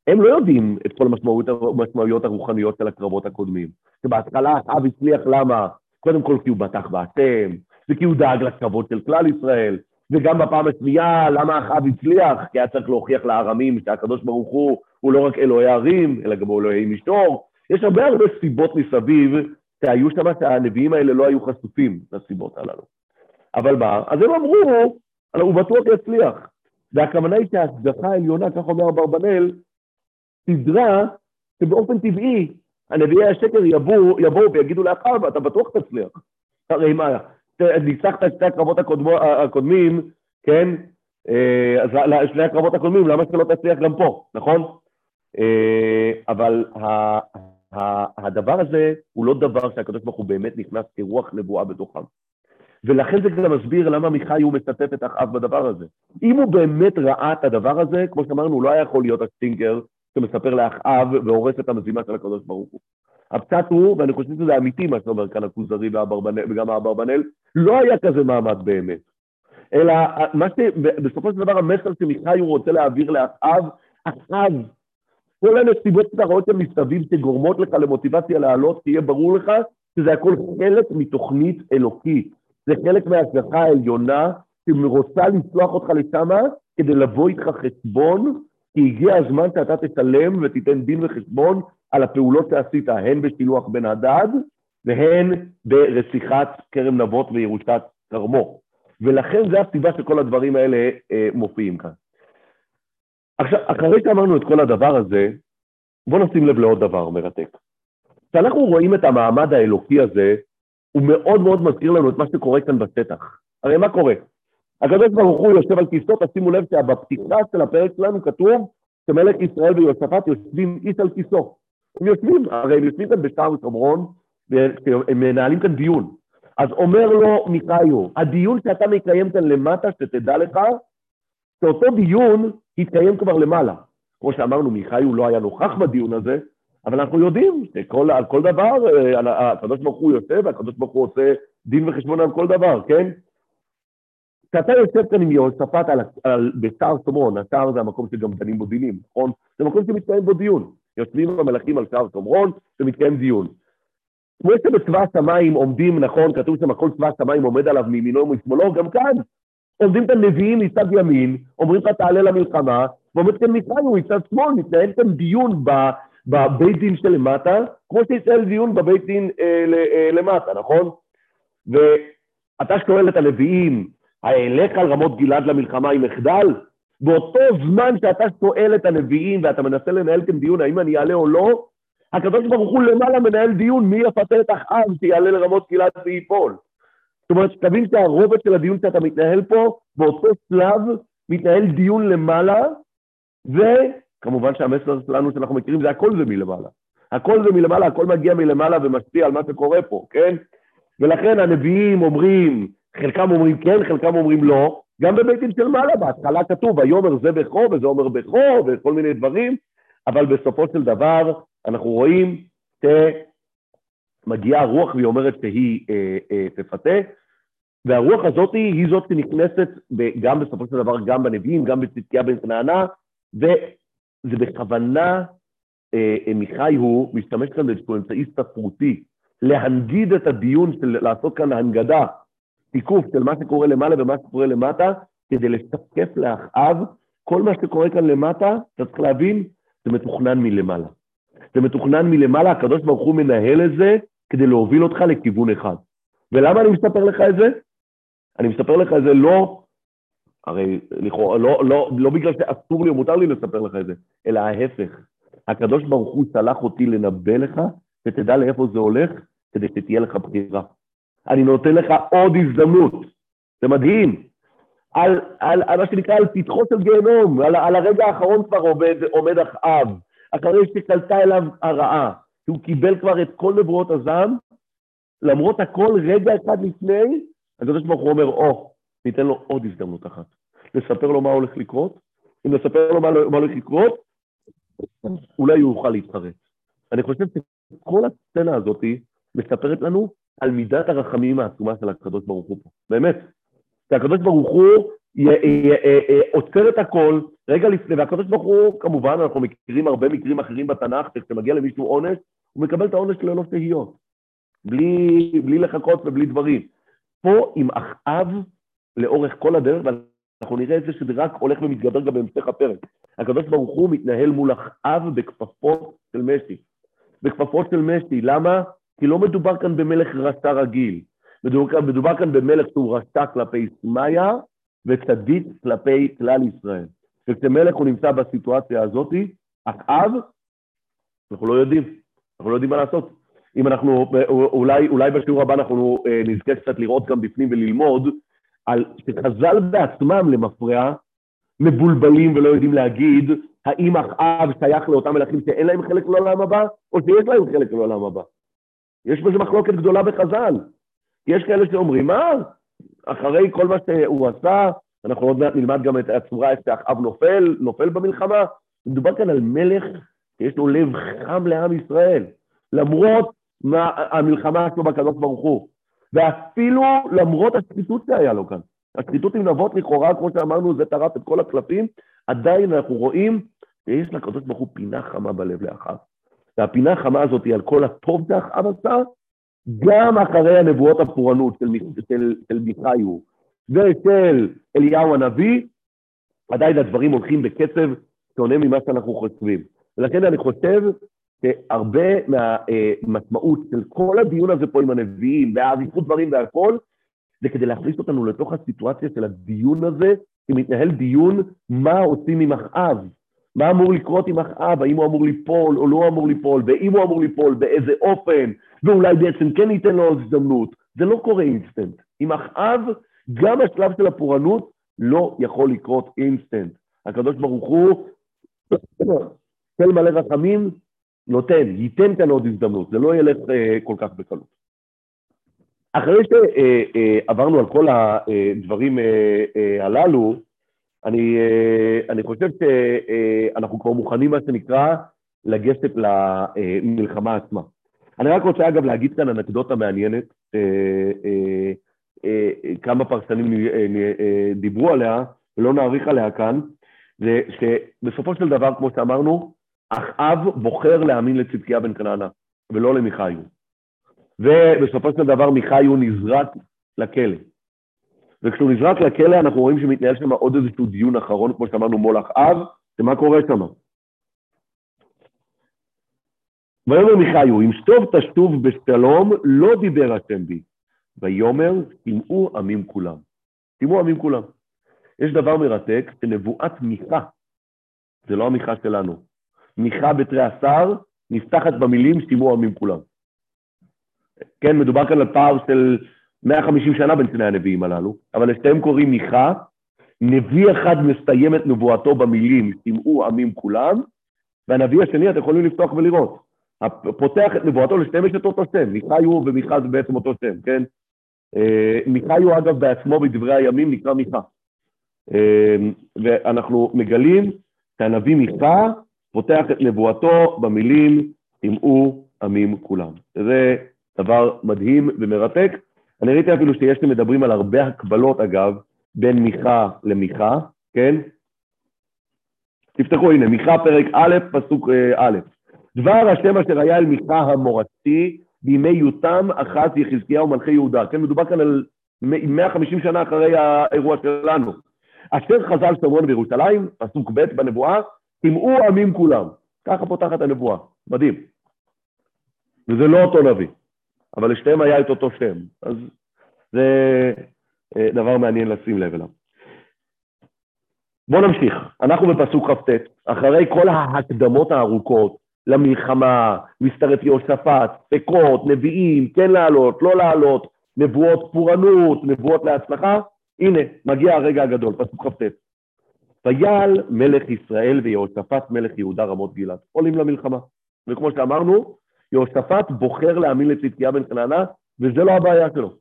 הם לא יודעים את כל המשמעויות הרוחניות של הקרבות הקודמים. שבהתחלה אחאב הצליח, למה? קודם כל כי הוא בטח באתם, וכי הוא דאג לקרבות של כלל ישראל, וגם בפעם השנייה, למה אחאב הצליח? כי היה צריך להוכיח לארמים שהקדוש ברוך הוא לא רק אלוהי ערים, אלא גם אלוהי מישור. יש הרבה סיבות מסביב, שהיו שם שהנביאים האלה לא היו חשופים לסיבות הללו. אבל מה? אז הם אמרו, הוא בטוח יצליח. והכוונה היא שההצדחה העליונה, כך אומר אברבנאל, סדרה שבאופן טבעי, הנביאי השקר יבואו ויגידו לאחאב, אתה בטוח תצליח. הרי מה? ניצחת את שתי הקרבות הקודמים, כן? אז שני הקרבות הקודמים, למה שלא תצליח גם פה, נכון? אבל הדבר הזה הוא לא דבר שהקדוש ברוך הוא באמת נכנס כרוח נבואה בתוכם. ולכן זה גם מסביר למה מיכאי הוא משתף את אחאב בדבר הזה. אם הוא באמת ראה את הדבר הזה, כמו שאמרנו, הוא לא היה יכול להיות הסטינגר שמספר לאחאב והורס את המזימה של הקדוש ברוך הוא. הפצת הוא, ואני חושב שזה אמיתי מה שאומר כאן הכוזרי וגם האברבנאל, לא היה כזה מעמד באמת. אלא בסופו של דבר המסר שמיכאי הוא רוצה להעביר לאחאב, אחאב, כל הנסיבות הרעות שמסביב שגורמות לך למוטיבציה לעלות, תהיה ברור לך שזה הכל חלק מתוכנית אלוקית. זה חלק מההשגחה העליונה שרוצה לצלוח אותך לשמה כדי לבוא איתך חשבון, כי הגיע הזמן שאתה תשלם ותיתן דין וחשבון על הפעולות שעשית, הן בשילוח בן הדד, והן ברציחת כרם נבות וירושת כרמו. ולכן זה הסיבה שכל הדברים האלה מופיעים כאן. עכשיו, אחרי שאמרנו את כל הדבר הזה, בואו נשים לב לעוד דבר מרתק. כשאנחנו רואים את המעמד האלוקי הזה, הוא מאוד מאוד מזכיר לנו את מה שקורה כאן בשטח. הרי מה קורה? הקדוש ברוך הוא יושב על כיסאות, שימו לב שבפתיחה של הפרק שלנו כתוב שמלך ישראל ויהושפט יושבים איש על כיסאו. הם יושבים, הרי הם יושבים כאן בשער שומרון, והם מנהלים כאן דיון. אז אומר לו מיכאי, הדיון שאתה מקיים כאן למטה, שתדע לך, שאותו דיון התקיים כבר למעלה. כמו שאמרנו, מיכאי לא היה נוכח בדיון הזה, אבל אנחנו יודעים שעל כל דבר, הקדוש ברוך הוא יושב, והקדוש ברוך הוא עושה דין וחשבון על כל דבר, כן? כשאתה יושב כאן עם יהושפט בשער שומרון, השער זה המקום שגם דנים בו דינים, נכון? זה מקום שמתקיים בו דיון. יושבים המלכים על שער שומרון, ומתקיים דיון. כמו שבצבא השמיים עומדים, נכון, כתוב שמכל צבא השמיים עומד עליו מימינו ומשמאלו, גם כאן עומדים את הנביאים מצד ימין, אומרים לך תעלה למלחמה, ועומד כאן מיכאי מצד שמאל, מתנהל כאן דיון בבית דין שלמטה, כמו שישראל דיון בבית דין למטה, נכון? ואתה שואל את הנביאים, האלך על רמות גלעד למלחמה עם מחדל? באותו זמן שאתה שואל את הנביאים ואתה מנסה לנהל כאן דיון, האם אני אעלה או לא, הקדוש ברוך הוא למעלה מנהל דיון, מי יפתה את אחאב שיעלה לרמות גלעד ויפול. זאת אומרת, תבין שהרובד של הדיון שאתה מתנהל פה, באותו שלב מתנהל דיון למעלה, וכמובן שהמסר שלנו שאנחנו מכירים זה הכל זה מלמעלה. הכל זה מלמעלה, הכל מגיע מלמעלה ומשפיע על מה שקורה פה, כן? ולכן הנביאים אומרים, חלקם אומרים כן, חלקם אומרים לא, גם בביתים של מעלה, בהתחלה כתוב, היום אומר זה בכו, וזה אומר בכו, וכל מיני דברים, אבל בסופו של דבר אנחנו רואים שמגיעה רוח והיא אומרת שהיא תפתה, והרוח הזאת היא זאת שנכנסת גם בסופו של דבר, גם בנביאים, גם בצדקיה בן כנענה, וזה בכוונה, מיכאי הוא משתמש כאן באיזשהו אמצעי ספרותי, להנגיד את הדיון, לעשות כאן הנגדה, תיקוף של מה שקורה למעלה ומה שקורה למטה, כדי לשקף לאחאב, כל מה שקורה כאן למטה, אתה צריך להבין, זה מתוכנן מלמעלה. זה מתוכנן מלמעלה, הקדוש ברוך הוא מנהל את זה, כדי להוביל אותך לכיוון אחד. ולמה אני מספר לך את זה? אני מספר לך את זה לא, הרי לא בגלל שאסור לי או מותר לי לספר לך את זה, אלא ההפך. הקדוש ברוך הוא שלח אותי לנבא לך, ותדע לאיפה זה הולך, כדי שתהיה לך בחירה. אני נותן לך עוד הזדמנות. זה מדהים. על מה שנקרא, על פתחו של גיהנום, על הרגע האחרון כבר עומד אחאב, אחרי שקלטה אליו הרעה, שהוא קיבל כבר את כל נבואות הזעם, למרות הכל רגע אחד לפני, הקדוש ברוך הוא אומר, ניתן לו עוד הזדמנות אחת. לספר לו מה הולך לקרות, אם לספר לו מה הולך לקרות, אולי הוא יוכל להתחרט. אני חושב שכל הסצנה הזאת מספרת לנו על מידת הרחמים העצומה של הקדוש ברוך הוא פה. באמת. והקדוש ברוך הוא עוצר את הכל, רגע לפני, והקדוש ברוך הוא, כמובן, אנחנו מכירים הרבה מקרים אחרים בתנ"ך, כשמגיע למישהו עונש, הוא מקבל את העונש ללא תהיות, בלי לחכות ובלי דברים. פה עם אחאב לאורך כל הדרך, ואנחנו נראה את זה שזה רק הולך ומתגבר גם בהמשך הפרק. הקדוש ברוך הוא מתנהל מול אחאב בכפפות של משי. בכפפות של משי, למה? כי לא מדובר כאן במלך רשע רגיל. מדובר כאן במלך שהוא רשע כלפי סמיה וצדיק כלפי כלל ישראל. וכשמלך הוא נמצא בסיטואציה הזאת, אחאב, אנחנו לא יודעים. אנחנו לא יודעים מה לעשות. אם אנחנו, אולי בשיעור הבא אנחנו נזכה קצת לראות גם בפנים וללמוד, על שחז"ל בעצמם למפרע, מבולבלים ולא יודעים להגיד, האם אחאב שייך לאותם מלכים שאין להם חלק לעולם הבא, או שיש להם חלק לעולם הבא. יש בזה מחלוקת גדולה בחז"ל. יש כאלה שאומרים, מה? אחרי כל מה שהוא עשה, אנחנו עוד מעט נלמד גם את הצורה, שאחאב נופל במלחמה. מדובר כאן על מלך שיש לו לב חם לעם ישראל, למרות המלחמה שלו בקדוש ברוך הוא, ואפילו למרות השחיתות שהיה לו כאן. השחיתות עם נבות לכאורה, כמו שאמרנו, זה טרף את כל הקלפים, עדיין אנחנו רואים שיש לקדוש ברוך הוא פינה חמה בלב לאחאב. והפינה החמה הזאת היא על כל הטוב שאחאב עשה, גם אחרי הנבואות הפורענות של מיכאיהו ושל אליהו הנביא, עדיין הדברים הולכים בקצב שונה ממה שאנחנו חושבים. ולכן אני חושב שהרבה מהמשמעות של כל הדיון הזה פה עם הנביאים, והעריכות דברים והכל, זה כדי להכניס אותנו לתוך הסיטואציה של הדיון הזה, שמתנהל דיון מה עושים עם אחאב, מה אמור לקרות עם אחאב, האם הוא אמור ליפול או לא אמור ליפול, ואם הוא אמור ליפול, באיזה אופן, ואולי בעצם כן ניתן לו הזדמנות. זה לא קורה אינסטנט. עם אחאב, גם השלב של הפורענות לא יכול לקרות אינסטנט. הקדוש ברוך הוא, של מלא רחמים, נותן, ייתן כאן עוד הזדמנות, זה לא ילך כל כך בקלות. אחרי שעברנו על כל הדברים הללו, אני חושב שאנחנו כבר מוכנים, מה שנקרא, לגשת למלחמה עצמה. אני רק רוצה, אגב, להגיד כאן אנקדוטה מעניינת, כמה פרשנים דיברו עליה, ולא נאריך עליה כאן, זה שבסופו של דבר, כמו שאמרנו, אחאב בוחר להאמין לצדקיה בן כנענה, ולא למיכאיהו. ובסופו של דבר מיכאיהו נזרק לכלא. וכשהוא נזרק לכלא, אנחנו רואים שמתנהל שם עוד איזשהו דיון אחרון, כמו שאמרנו, מול אחאב, שמה קורה שם? ויאמר מיכאיהו, אם שוב תשוב בשלום, לא דיבר השם בי. ויאמר, שמעו עמים כולם. שמעו עמים כולם. יש דבר מרתק, שנבואת מיכה, זה לא המיכה שלנו, מיכה בתרי עשר, נפתחת במילים שמעו עמים כולם. כן, מדובר כאן על פער של 150 שנה בין שני הנביאים הללו, אבל לשתיהם קוראים מיכה, נביא אחד מסיים את נבואתו במילים שמעו עמים כולם, והנביא השני, אתם יכולים לפתוח ולראות, פותח את נבואתו, לשתיהם יש את אותו שם, מיכאיהו ומיכה זה בעצם אותו שם, כן? מיכאיהו אגב בעצמו בדברי הימים נקרא מיכה, ואנחנו מגלים שהנביא מיכה, פותח את נבואתו במילים, תמעו עמים כולם. זה דבר מדהים ומרתק. אני ראיתי אפילו שיש לי מדברים על הרבה הקבלות, אגב, בין מיכה למיכה, כן? תפתחו, הנה, מיכה פרק א', פסוק א'. דבר השם אשר היה אל מיכה המורתי, בימי יותם אחז יחזקיהו מלכי יהודה. כן, מדובר כאן על 150 שנה אחרי האירוע שלנו. אשר חז"ל שומרון וירושלים, פסוק ב' בנבואה, תמעו עמים כולם. ככה פותחת הנבואה, מדהים. וזה לא אותו נביא, אבל לשתיהם היה את אותו שם. אז זה דבר מעניין לשים לב אליו. בואו נמשיך, אנחנו בפסוק כ"ט, אחרי כל ההקדמות הארוכות, למלחמה, מצטרף יהושפט, ספקות, נביאים, כן לעלות, לא לעלות, נבואות פורענות, נבואות להצלחה, הנה, מגיע הרגע הגדול, פסוק כ"ט. ויעל מלך ישראל ויהושפט מלך יהודה רמות גלעד, עולים למלחמה. וכמו שאמרנו, יהושפט בוחר להאמין לצדקיה בן כנענה, וזה לא הבעיה שלו.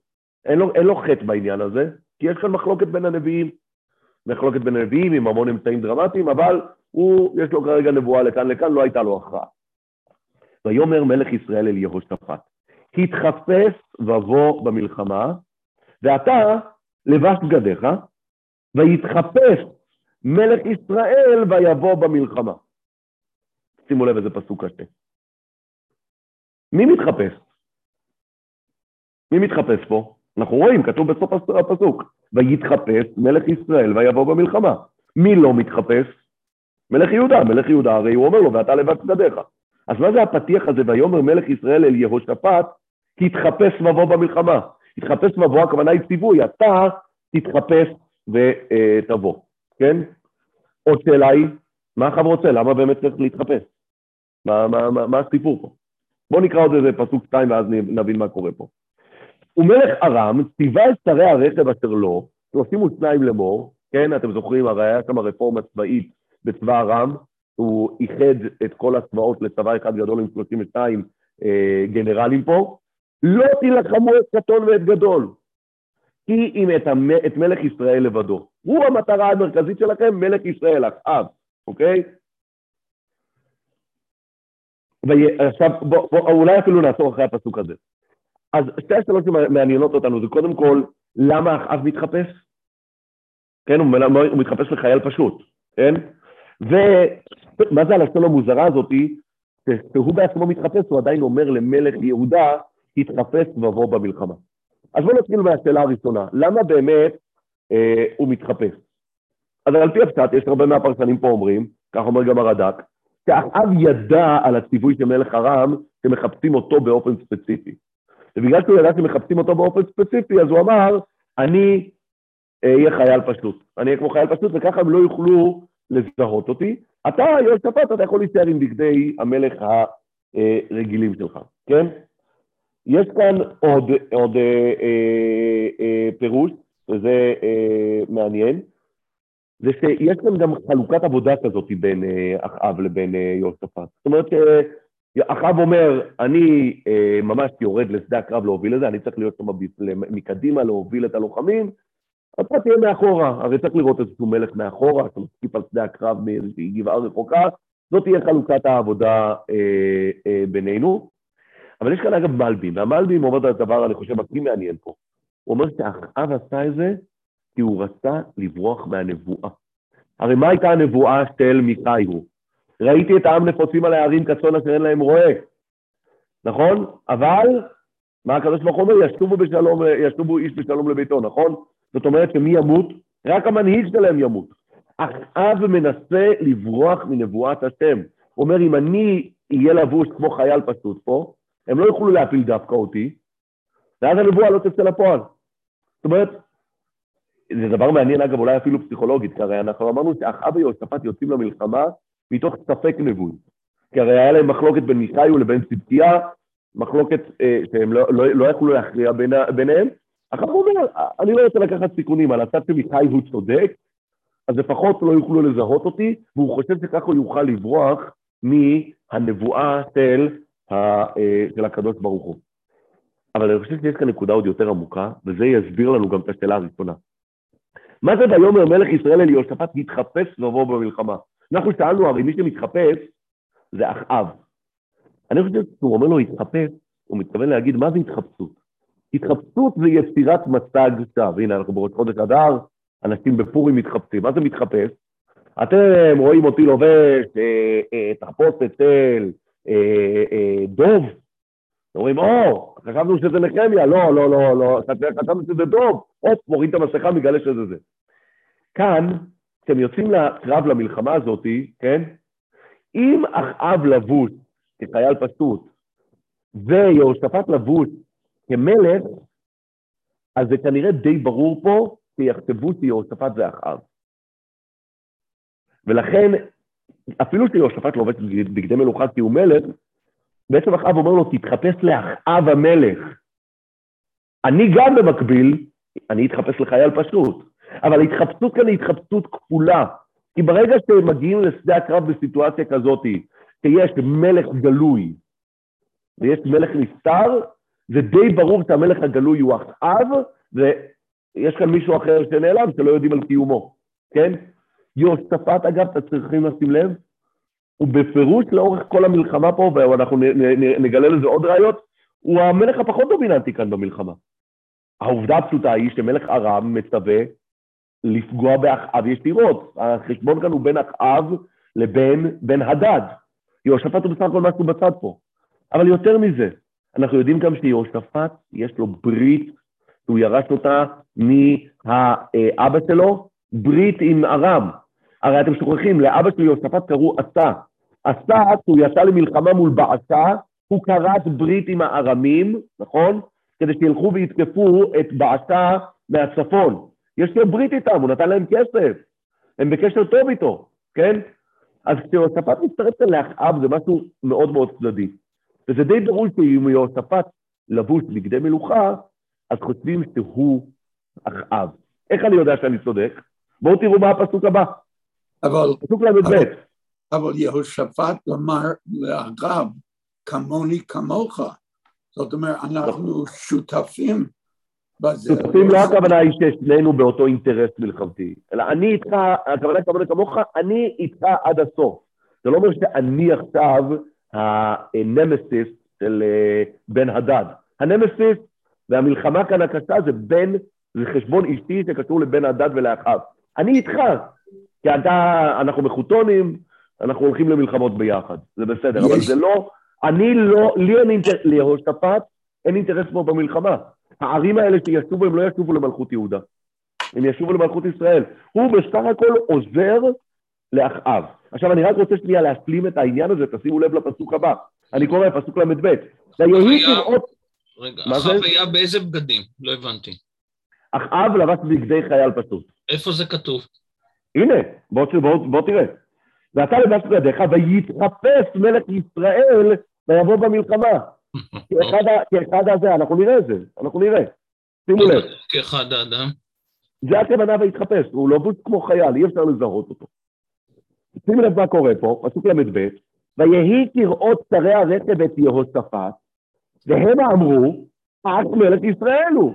אין לו חטא בעניין הזה, כי יש כאן מחלוקת בין הנביאים, מחלוקת בין הנביאים עם המון אמצעים דרמטיים, אבל יש לו כרגע נבואה לכאן, לא הייתה לו הכרעה. ויאמר מלך ישראל אל יהושפט, התחפש ובוא במלחמה, ואתה לבש בגדיך, ויתחפש מלך ישראל ויבוא במלחמה. שימו לב איזה פסוק קשה. מי מתחפש? מי מתחפש פה? אנחנו רואים, כתוב בסוף הפסוק, ויתחפש מלך ישראל ויבוא במלחמה. מי לא מתחפש? מלך יהודה, הרי הוא אומר לו, ואתה לבד צדדיך. אז מה זה הפתיח הזה? ויאמר מלך ישראל אל יהושפט, תתחפש ובוא במלחמה. תתחפש ובוא, הכוונה היא ציווי, אתה תתחפש ותבוא, כן? עוד שאלה היא, מה החבר רוצה? למה באמת צריך להתחפש? מה הסיפור פה? בואו נקרא עוד איזה פסוק 2 ואז נבין מה קורה פה. ומלך ארם ציווה את שרי הרכב אשר לו, 32 לאמור, כן, אתם זוכרים, הרי היה שם הרפורמה צבאית בצבא ארם, הוא איחד את כל הצבאות לצבא אחד גדול עם 32 גנרלים פה, לא תילחמו את קטון ואת גדול, כי אם את מלך ישראל לבדו, הוא המטרה המרכזית שלכם, מלך ישראל, אחאב, אוקיי? ועכשיו, אולי אפילו נעצור אחרי הפסוק הזה. אז שתי השאלות שמעניינות אותנו, זה קודם כל, למה אחאב מתחפש? כן, הוא מתחפש לחייל פשוט, כן? ומה זה הלשון המוזרה הזאת, שהוא בעצמו מתחפש, הוא עדיין אומר למלך יהודה, התחפש ובוא במלחמה. אז בואו נתחיל מהשאלה הראשונה, למה באמת הוא מתחפש? אז על פי הפשט, יש הרבה מהפרשנים פה אומרים, כך אומר גם הרד"ק, שאחאב ידע על הציווי של מלך ארם, שמחפשים אותו באופן ספציפי. ובגלל שהוא ידע שמחפשים אותו באופן ספציפי, אז הוא אמר, אני אהיה חייל פשוט. אני אהיה כמו חייל פשוט, וככה הם לא יוכלו לזהות אותי. אתה, יהושפט, אתה יכול להישאר עם בגדי המלך הרגילים שלך, כן? יש כאן עוד פירוש, וזה מעניין, זה שיש כאן גם חלוקת עבודה כזאת בין אחאב לבין יהושפט. זאת אומרת, אחאב אומר, אני ממש יורד לשדה הקרב להוביל את זה, אני צריך להיות שם מקדימה להוביל את הלוחמים, אתה תהיה מאחורה, הרי צריך לראות איזשהו מלך מאחורה, אתה מסקיף על שדה הקרב מאיזושהי גבעה רחוקה, זאת תהיה חלוקת העבודה בינינו. אבל יש כאן אגב מלבים, והמלבים אומר את הדבר, אני חושב, הכי מעניין פה. הוא אומר שאחאב עשה את זה, כי הוא רצה לברוח מהנבואה. הרי מה הייתה הנבואה של מיכה? ראיתי את העם נפוצים על הערים כצאן אשר אין להם רועה. נכון? אבל, מה הקדוש ברוך הוא אומר? ישובו איש בשלום לביתו, נכון? זאת אומרת שמי ימות? רק המנהיג שלהם ימות. אחאב מנסה לברוח מנבואת השם. הוא אומר, אם אני אהיה לבוש כמו חייל פשוט פה, הם לא יוכלו להפיל דווקא אותי, ואז הנבואה לא תצא לפועל. זאת אומרת, זה דבר מעניין, אגב, אולי אפילו פסיכולוגית, כי הרי אנחנו אמרנו שאחאב ויהושפט יוצאים למלחמה מתוך ספק נבואי. כי הרי היה להם מחלוקת בין מיכה לבין צדקיה, מחלוקת שהם לא יכלו להכריע ביניהם. אחאב אומר, אני לא רוצה לקחת סיכונים, על הצד שמיכה הוא צודק, אז לפחות לא יוכלו לזהות אותי, והוא חושב שכך הוא יוכל לברוח מהנבואה של הקדוש ברוך הוא. אבל אני חושב שיש כאן נקודה עוד יותר עמוקה, וזה יסביר לנו גם את השאלה הראשונה. מה זה ויאמר מלך ישראל אל יהושפט, התחפש ובוא במלחמה? אנחנו שאלנו, הרי מי שמתחפש, זה אחאב. אני חושב שהוא אומר לו התחפש, הוא מתכוון להגיד מה זה התחפשות. התחפשות זה יצירת מצג שווא. הנה אנחנו בראש חודש אדר, אנשים בפורים מתחפשים. מה זה מתחפש? אתם רואים אותי לובש תחפושת של דוב. אומרים, חשבנו שזה נחמיה, לא, לא, לא, לא, חשבנו שזה דוב. מוריד את המסכה, מגלה שזה זה. כאן, כשהם יוצאים לקרב למלחמה הזאת, כן? אם אחאב לבוש כחייל פשוט, ויהושפט לבוש כמלך, אז זה כנראה די ברור פה, שיחשבו שיהושפט זה אחאב. ולכן, אפילו שיהושפט לובש בגדי מלוכה כי הוא מלך, בעצם אחאב אומר לו, תתחפש לאחאב המלך. אני גם במקביל, אני אתחפש לחייל פשוט. אבל ההתחפשות כאן היא התחפשות כפולה. כי ברגע שמגיעים לשדה הקרב בסיטואציה כזאת, שיש מלך גלוי, ויש מלך נסתר, זה די ברור שהמלך הגלוי הוא אחאב, ויש כאן מישהו אחר שנעלם, שלא יודעים על קיומו. כן? יהושפט, אגב, אתם צריכים לשים לב, ובפירוש לאורך כל המלחמה פה, ואנחנו נגלה לזה עוד ראיות, הוא המלך הפחות דומיננטי כאן במלחמה. העובדה הפשוטה היא שמלך ארם מצווה לפגוע באחאב ישירות. החשבון כאן הוא בין אחאב לבין הדד. יהושפט הוא בסך הכל משהו בצד פה. אבל יותר מזה, אנחנו יודעים גם שיהושפט יש לו ברית, שהוא ירש אותה מהאבא שלו, ברית עם ארם. הרי אתם שוכחים, לאבא של יהושפט קראו עשה. עשה, הוא יצא למלחמה מול בעשה, הוא קראת ברית עם הארמים, נכון? כדי שילכו ויתקפו את בעשה מהצפון. יש לו ברית איתם, הוא נתן להם כסף. הם בקשר טוב איתו, כן? אז כשיהושפט מצטרף לאחאב, זה משהו מאוד מאוד צדדי. וזה די ברור שאם יהושפט לבוש בגדי מלוכה, אז חושבים שהוא אחאב. איך אני יודע שאני צודק? בואו תראו מה הפסוק הבא. אבל יהושפט אמר לאחאב, כמוני כמוך. זאת אומרת, אנחנו שותפים בזה. שותפים לא הכוונה היא ששנינו באותו אינטרס מלחמתי, אלא אני איתך, הכוונה כמוני כמוך, אני איתך עד הסוף. זה לא אומר שאני עכשיו הנמסיס של בן הדד. הנמסיס והמלחמה כאן הקשה זה חשבון אישי שקשור לבן הדד ולאחאב. אני איתך. כי אנחנו מחותונים, אנחנו הולכים למלחמות ביחד, זה בסדר, אבל זה לא, להושפט, אין אינטרס פה במלחמה. הערים האלה שישובו, הם לא ישובו למלכות יהודה, הם ישובו למלכות ישראל. הוא בסך הכל עוזר לאחאב. עכשיו אני רק רוצה שנייה להסלים את העניין הזה, תשימו לב לפסוק הבא, אני קורא לפסוק למדבט. רגע, אחאב היה באיזה בגדים? לא הבנתי. אחאב לבש בגדי חייל פשוט. איפה זה כתוב? הנה, בוא תראה. ואתה לבש בגדיך, ויתחפש מלך ישראל, ויבוא במלחמה. כאחד הזה, אנחנו נראה את זה, אנחנו נראה. שימו לב. כאחד האדם. זה הכוונה ויתחפש, הוא לא בוש כמו חייל, אי אפשר לזהות אותו. שימו לב מה קורה פה, פסוק ל"ב, ויהי כראות שרי הרכב את יהושפט, והם אמרו, אך מלך ישראל הוא.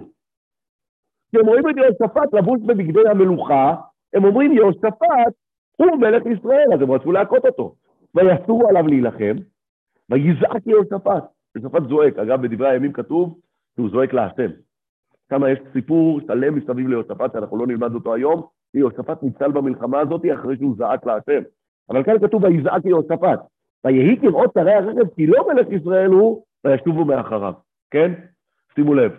כשהם רואים את יהושפט לבוש בבגדי המלוכה, הם אומרים, יהושפט הוא מלך ישראל, אז הם רצו להכות אותו. ויסורו עליו להילחם, ויזעק יהושפט. יהושפט זועק, אגב, בדברי הימים כתוב, שהוא זועק להשם. כמה יש סיפור שלם מסביב ליהושפט, שאנחנו לא נלמד אותו היום, יהושפט ניצל במלחמה הזאת אחרי שהוא זעק להשם. אבל כאן כתוב, ויזעק יהושפט. ויהי כראות שרי הרכב, כי לא מלך ישראל הוא, וישובו מאחריו. כן? שימו לב.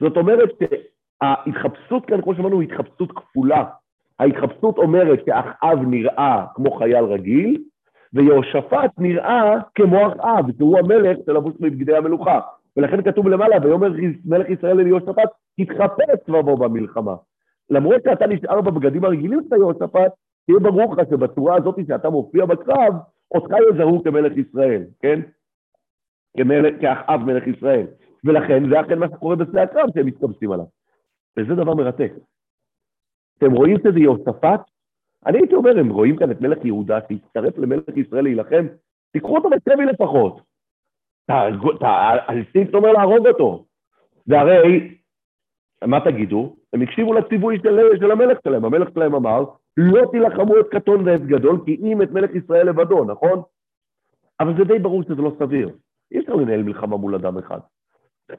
זאת אומרת שההתחפשות כאן, כמו שמענו, היא התחפשות כפולה. ההתחפשות אומרת שאחאב נראה כמו חייל רגיל, ויהושפט נראה כמו אחאב, שהוא המלך שלבוש בבגדי המלוכה. ולכן כתוב למעלה, ויאמר מלך ישראל אל יהושפט, תתחפש ובוא במלחמה. למרות שאתה נשאר בבגדים הרגילים של יהושפט, תהיה ברור לך שבצורה הזאת שאתה מופיע בקרב, אותך יזהו כמלך ישראל, כן? כאחאב מלך ישראל. ולכן זה אכן מה שקורה בשדה הקרב שהם מתקבצים עליו. וזה דבר מרתק. אתם רואים שזה יהושפט? אני הייתי אומר, הם רואים כאן את מלך יהודה, שיצטרף למלך ישראל להילחם, תיקחו אותו בצבי לפחות. הלסית אומר להרוג אותו. והרי, מה תגידו? הם הקשיבו לציווי של המלך שלהם. המלך שלהם אמר, לא תילחמו את קטון ואת גדול, כי אם את מלך ישראל לבדו, נכון? אבל זה די ברור שזה לא סביר. אי אפשר לנהל מלחמה מול אדם אחד.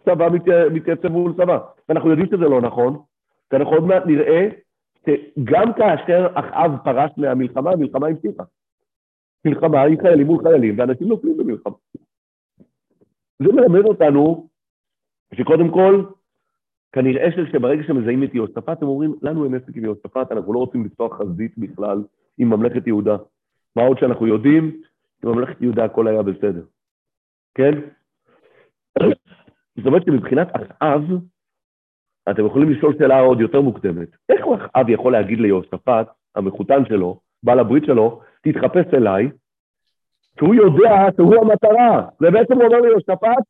צבא מתייצב מול צבא. ואנחנו יודעים שזה לא נכון, כי אנחנו עוד מעט נראה שגם כאשר אחאב פרש מהמלחמה, המלחמה המשיכה. מלחמה היא חיילים מול חיילים, ואנשים נופלים במלחמה. זה מלמד אותנו שקודם כל, כנראה שברגע שמזהים את יהושפט, הם אומרים, לנו אין עסק עם יהושפט, אנחנו לא רוצים לפתוח חזית בכלל עם ממלכת יהודה. מה עוד שאנחנו יודעים, בממלכת יהודה הכל היה בסדר. כן? זאת אומרת שמבחינת אחאב, אתם יכולים לשאול שאלה עוד יותר מוקדמת. איך אחאב יכול להגיד ליהושפט, המחותן שלו, בעל הברית שלו, תתחפש אליי, שהוא יודע שהוא המטרה. זה בעצם אומר ליהושפט,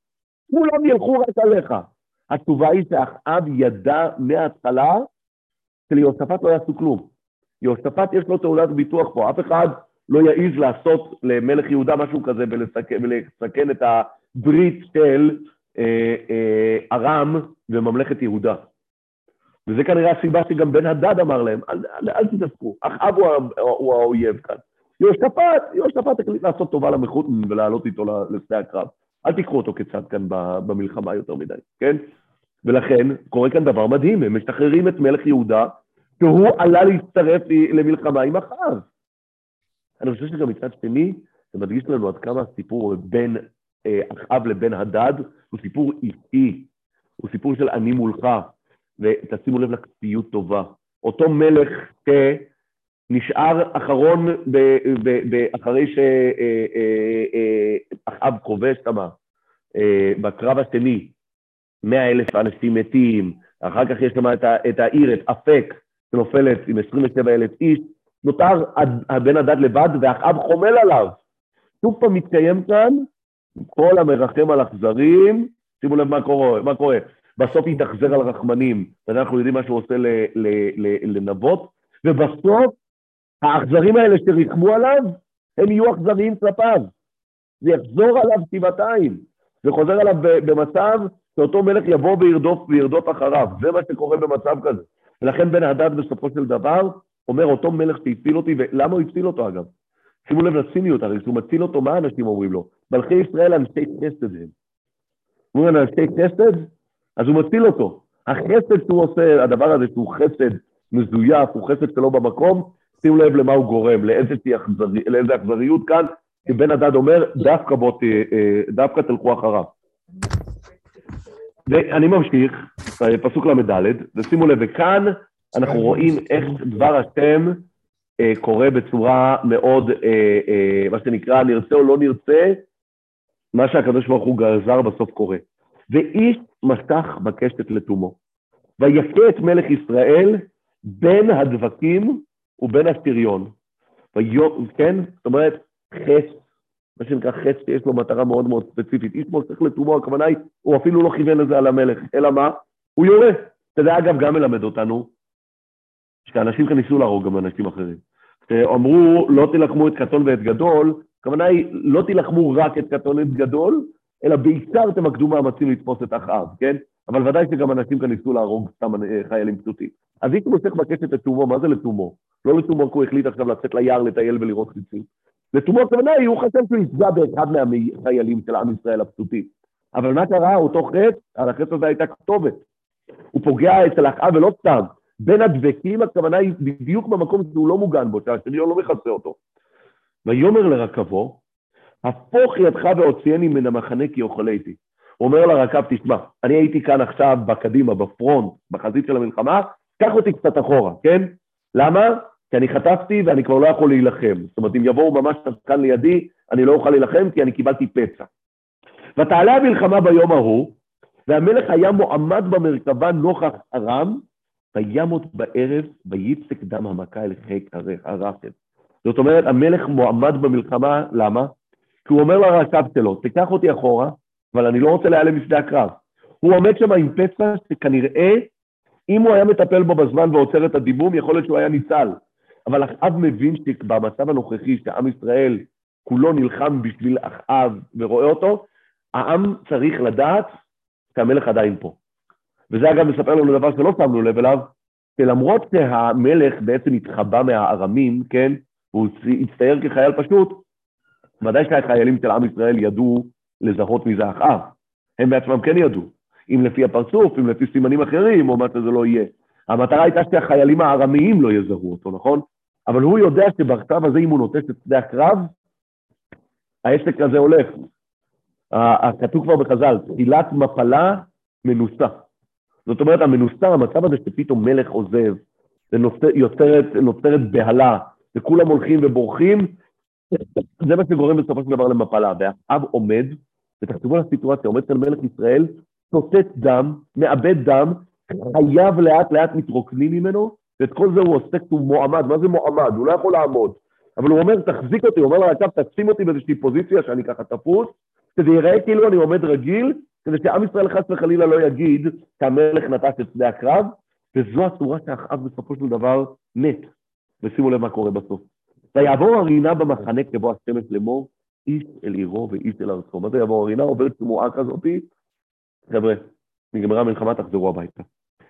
כולם ילכו רק עליך. התשובה היא שאחאב ידע מההתחלה שליהושפט לא יעשו כלום. יהושפט יש לו תעודת ביטוח פה, אף אחד לא יעיז לעשות למלך יהודה משהו כזה ולסכן את הברית של ארם וממלכת יהודה. וזה כנראה הסיבה שגם בן הדד אמר להם, אל תתעסקו, אחאב הוא האויב כאן. יהושפט החליט לעשות טובה למחותן ולעלות איתו לשדה הקרב. אל תיקחו אותו כצד כאן במלחמה יותר מדי, כן? ולכן קורה כאן דבר מדהים, הם משתחררים את מלך יהודה, שהוא עלה להצטרף למלחמה עם אחאב. אני חושב שגם מצד שני, זה מדגיש לנו עד כמה הסיפור בין אחאב לבין הדד, הוא סיפור אישי, הוא סיפור של אני מולך, ותשימו לב לכפיות טובה. אותו מלך שנשאר אחרון אחרי שאחאב כובש כמה, בקרב השני, 100,000 אנשים מתים, אחר כך יש כמה את העיר, את אפק, שנופלת עם 27,000 איש, נותר הבן הדד לבד, ואחאב חומל עליו. שוב פעם מתקיים כאן, כל המרחם על אכזרים, שימו לב מה קורה, בסוף יתאכזר על רחמנים, ואנחנו יודעים מה שהוא עושה לנבות, ובסוף, האכזרים האלה שריחמו עליו, הם יהיו אכזריים כלפיו. זה יחזור עליו 7x, זה חוזר עליו במצב, שאותו מלך יבוא וירדוף אחריו, זה מה שקורה במצב כזה. ולכן בן הדד בסופו של דבר, אומר אותו מלך שהציל אותי, ולמה הוא הציל אותו אגב? שימו לב לציניות, הרי שהוא מציל אותו, מה האנשים אומרים לו? מלכי ישראל אנשי חסד הם. הוא אומר אנשי חסד, אז הוא מציל אותו. החסד שהוא עושה, הדבר הזה שהוא חסד מזויף, הוא חסד שלו במקום, שימו לב למה הוא גורם, לאיזה אכזריות כאן, שבן הדד אומר, דווקא תלכו אחריו. ואני ממשיך, פסוק למדלת, ושימו לב, וכאן, אנחנו רואים איך דבר השם קורה בצורה מאוד, מה שנקרא, נרצה או לא נרצה, מה שהקדוש ברוך הוא גזר בסוף קורה. ואיש משך בקשת לתומו, ויקה את מלך ישראל בין הדבקים ובין השריון. כן? זאת אומרת, חץ, מה שנקרא חץ, שיש לו מטרה מאוד מאוד ספציפית. איש משך לתומו, הכוונה היא, הוא אפילו לא כיוון לזה על המלך, אלא מה? הוא יורה. אתה יודע, אגב, גם מלמד אותנו, שאנשים כאן ניסו להרוג גם אנשים אחרים. שאמרו, לא תלחמו את קטון ואת גדול, כוונה היא, לא תלחמו רק את קטון ואת גדול, אלא בעיקר תמקדו מאמצים לתפוס את אחאב, כן? אבל ודאי שגם אנשים כאן ניסו להרוג סתם חיילים פשוטים. אז אם הוא צריך בקשת לתומו, מה זה לתומו? לא לתומו, כי הוא החליט עכשיו לצאת ליער, לטייל ולראות חיצים. לתומו, כוונה היא, הוא חשב שהוא יפגע באחד מהחיילים של עם ישראל הפשוטים. אבל מה קרה? אותו חץ, על החץ הזה הייתה כתובת. הוא פוגע אצל אחאב ולא סתם. בין הדבקים, הכוונה היא בדיוק במקום שהוא לא מוגן בו, שהשריון לא מכסה אותו. ויאמר לרכבו, הפוך ידך והוציאני מן המחנה כי אוכלתי. הוא אומר לרכב, תשמע, אני הייתי כאן עכשיו בקדימה, בפרונט, בחזית של המלחמה, קח אותי קצת אחורה, כן? למה? כי אני חטפתי ואני כבר לא יכול להילחם. זאת אומרת, אם יבואו ממש כאן לידי, אני לא אוכל להילחם כי אני קיבלתי פצע. ותעלה המלחמה ביום ההוא, והמלך היה מועמד במרכבה נוכח ארם, וימות בערב, ויפסק דם המכה אל חיק הרחב. זאת אומרת, המלך מועמד במלחמה, למה? כי הוא אומר לרכב שלו, תיקח אותי אחורה, אבל אני לא רוצה להיעלם לפני הקרב. הוא עומד שם עם פצע שכנראה, אם הוא היה מטפל בו בזמן ועוצר את הדימום, יכול להיות שהוא היה ניצל. אבל אחאב מבין שבמצב הנוכחי, שהעם ישראל כולו נלחם בשביל אחאב ורואה אותו, העם צריך לדעת שהמלך עדיין פה. וזה אגב מספר לנו דבר שלא שמנו לב אליו, שלמרות שהמלך בעצם התחבא מהארמים, כן, והוא הצטייר כחייל פשוט, ודאי שהחיילים של עם ישראל ידעו לזהות מי זה אחאב. הם בעצמם כן ידעו. אם לפי הפרצוף, אם לפי סימנים אחרים, או מה שזה לא יהיה. המטרה הייתה שהחיילים הארמיים לא יזהו אותו, נכון? אבל הוא יודע שבכתב הזה, אם הוא נוטש את שדה הקרב, העסק הזה הולך. הכתוב כבר בחז"ל, תחילת מפלה מנוסה. זאת אומרת, המנוסה, המצב הזה שפתאום מלך עוזב, זה נוצרת בהלה, וכולם הולכים ובורחים, זה מה שגורם בסופו של דבר למפלה, ואחאב עומד, ותחשבו על הסיטואציה, עומד כאן מלך ישראל, שותת דם, מאבד דם, חייו לאט לאט מתרוקנים ממנו, ואת כל זה הוא עושה כתוב מועמד, מה זה מועמד? הוא לא יכול לעמוד, אבל הוא אומר, תחזיק אותי, הוא אומר לה, תשים אותי באיזושהי פוזיציה שאני ככה תפוס, כדי יראה כאילו אני עומד רגיל, כדי שעם ישראל חס וחלילה לא יגיד, שהמלך נטש את שדה הקרב, וזו הצורה שאחאב בסופו של דבר מת. ושימו לב מה קורה בסוף. ויעבור הרינה במחנה כבוא השמש לאמור, איש אל עירו ואיש אל ארצו. מה זה יעבור הרינה? עוברת תמועה כזאת, חבר'ה, נגמרה מלחמה, תחזרו הביתה.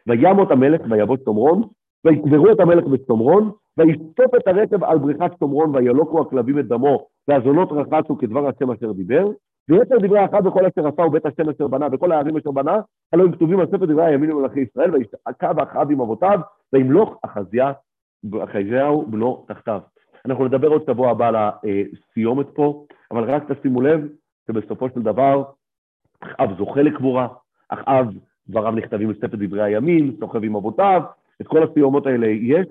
וימות המלך ויבוא שומרון, ויקברו את המלך בשומרון, וישטוף את הרקב על בריכת שומרון, וילוקו הכלבים את דמו, והזונות רחצו כדבר השם אשר דיבר, ויתר דברי אחאב וכל אשר עשה ובית השם אשר בנה, וכל הערים אשר בנה, הלא הם כתובים על ספר דברי הימים למלכי ישראל, וישעקב אחאב עם אבותיו, וימלוך אחזיהו בנו תחתיו. אנחנו נדבר עוד שבוע הבא על הסיומת פה, אבל רק תשימו לב שבסופו של דבר, אחאב זוכה לקבורה, אחאב דבריו נכתבים על ספר דברי הימים, סוחב עם אבותיו, את כל הסיומות האלה יש,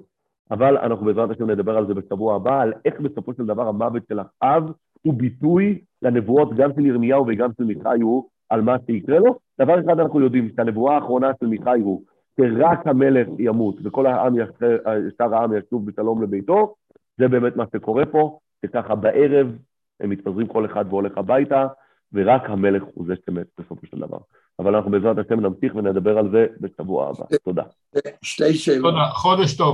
אבל אנחנו בעזרת השם נדבר על זה בשבוע הבא, על איך בסופו של דבר המוות של אחאב הוא ביטוי לנבואות גם של ירמיהו וגם של מיכאיהו על מה שיקרה לו. דבר אחד אנחנו יודעים, שהנבואה האחרונה של מיכאיהו, שרק המלך ימות וכל העם ישוב בשלום לביתו, זה באמת מה שקורה פה, שככה בערב הם מתפזרים כל אחד והולך הביתה, ורק המלך הוא זה שמת בסופו של דבר. אבל אנחנו בעזרת השם נמשיך ונדבר על זה בשבוע הבא. תודה. שתי שאלות. חודש טוב.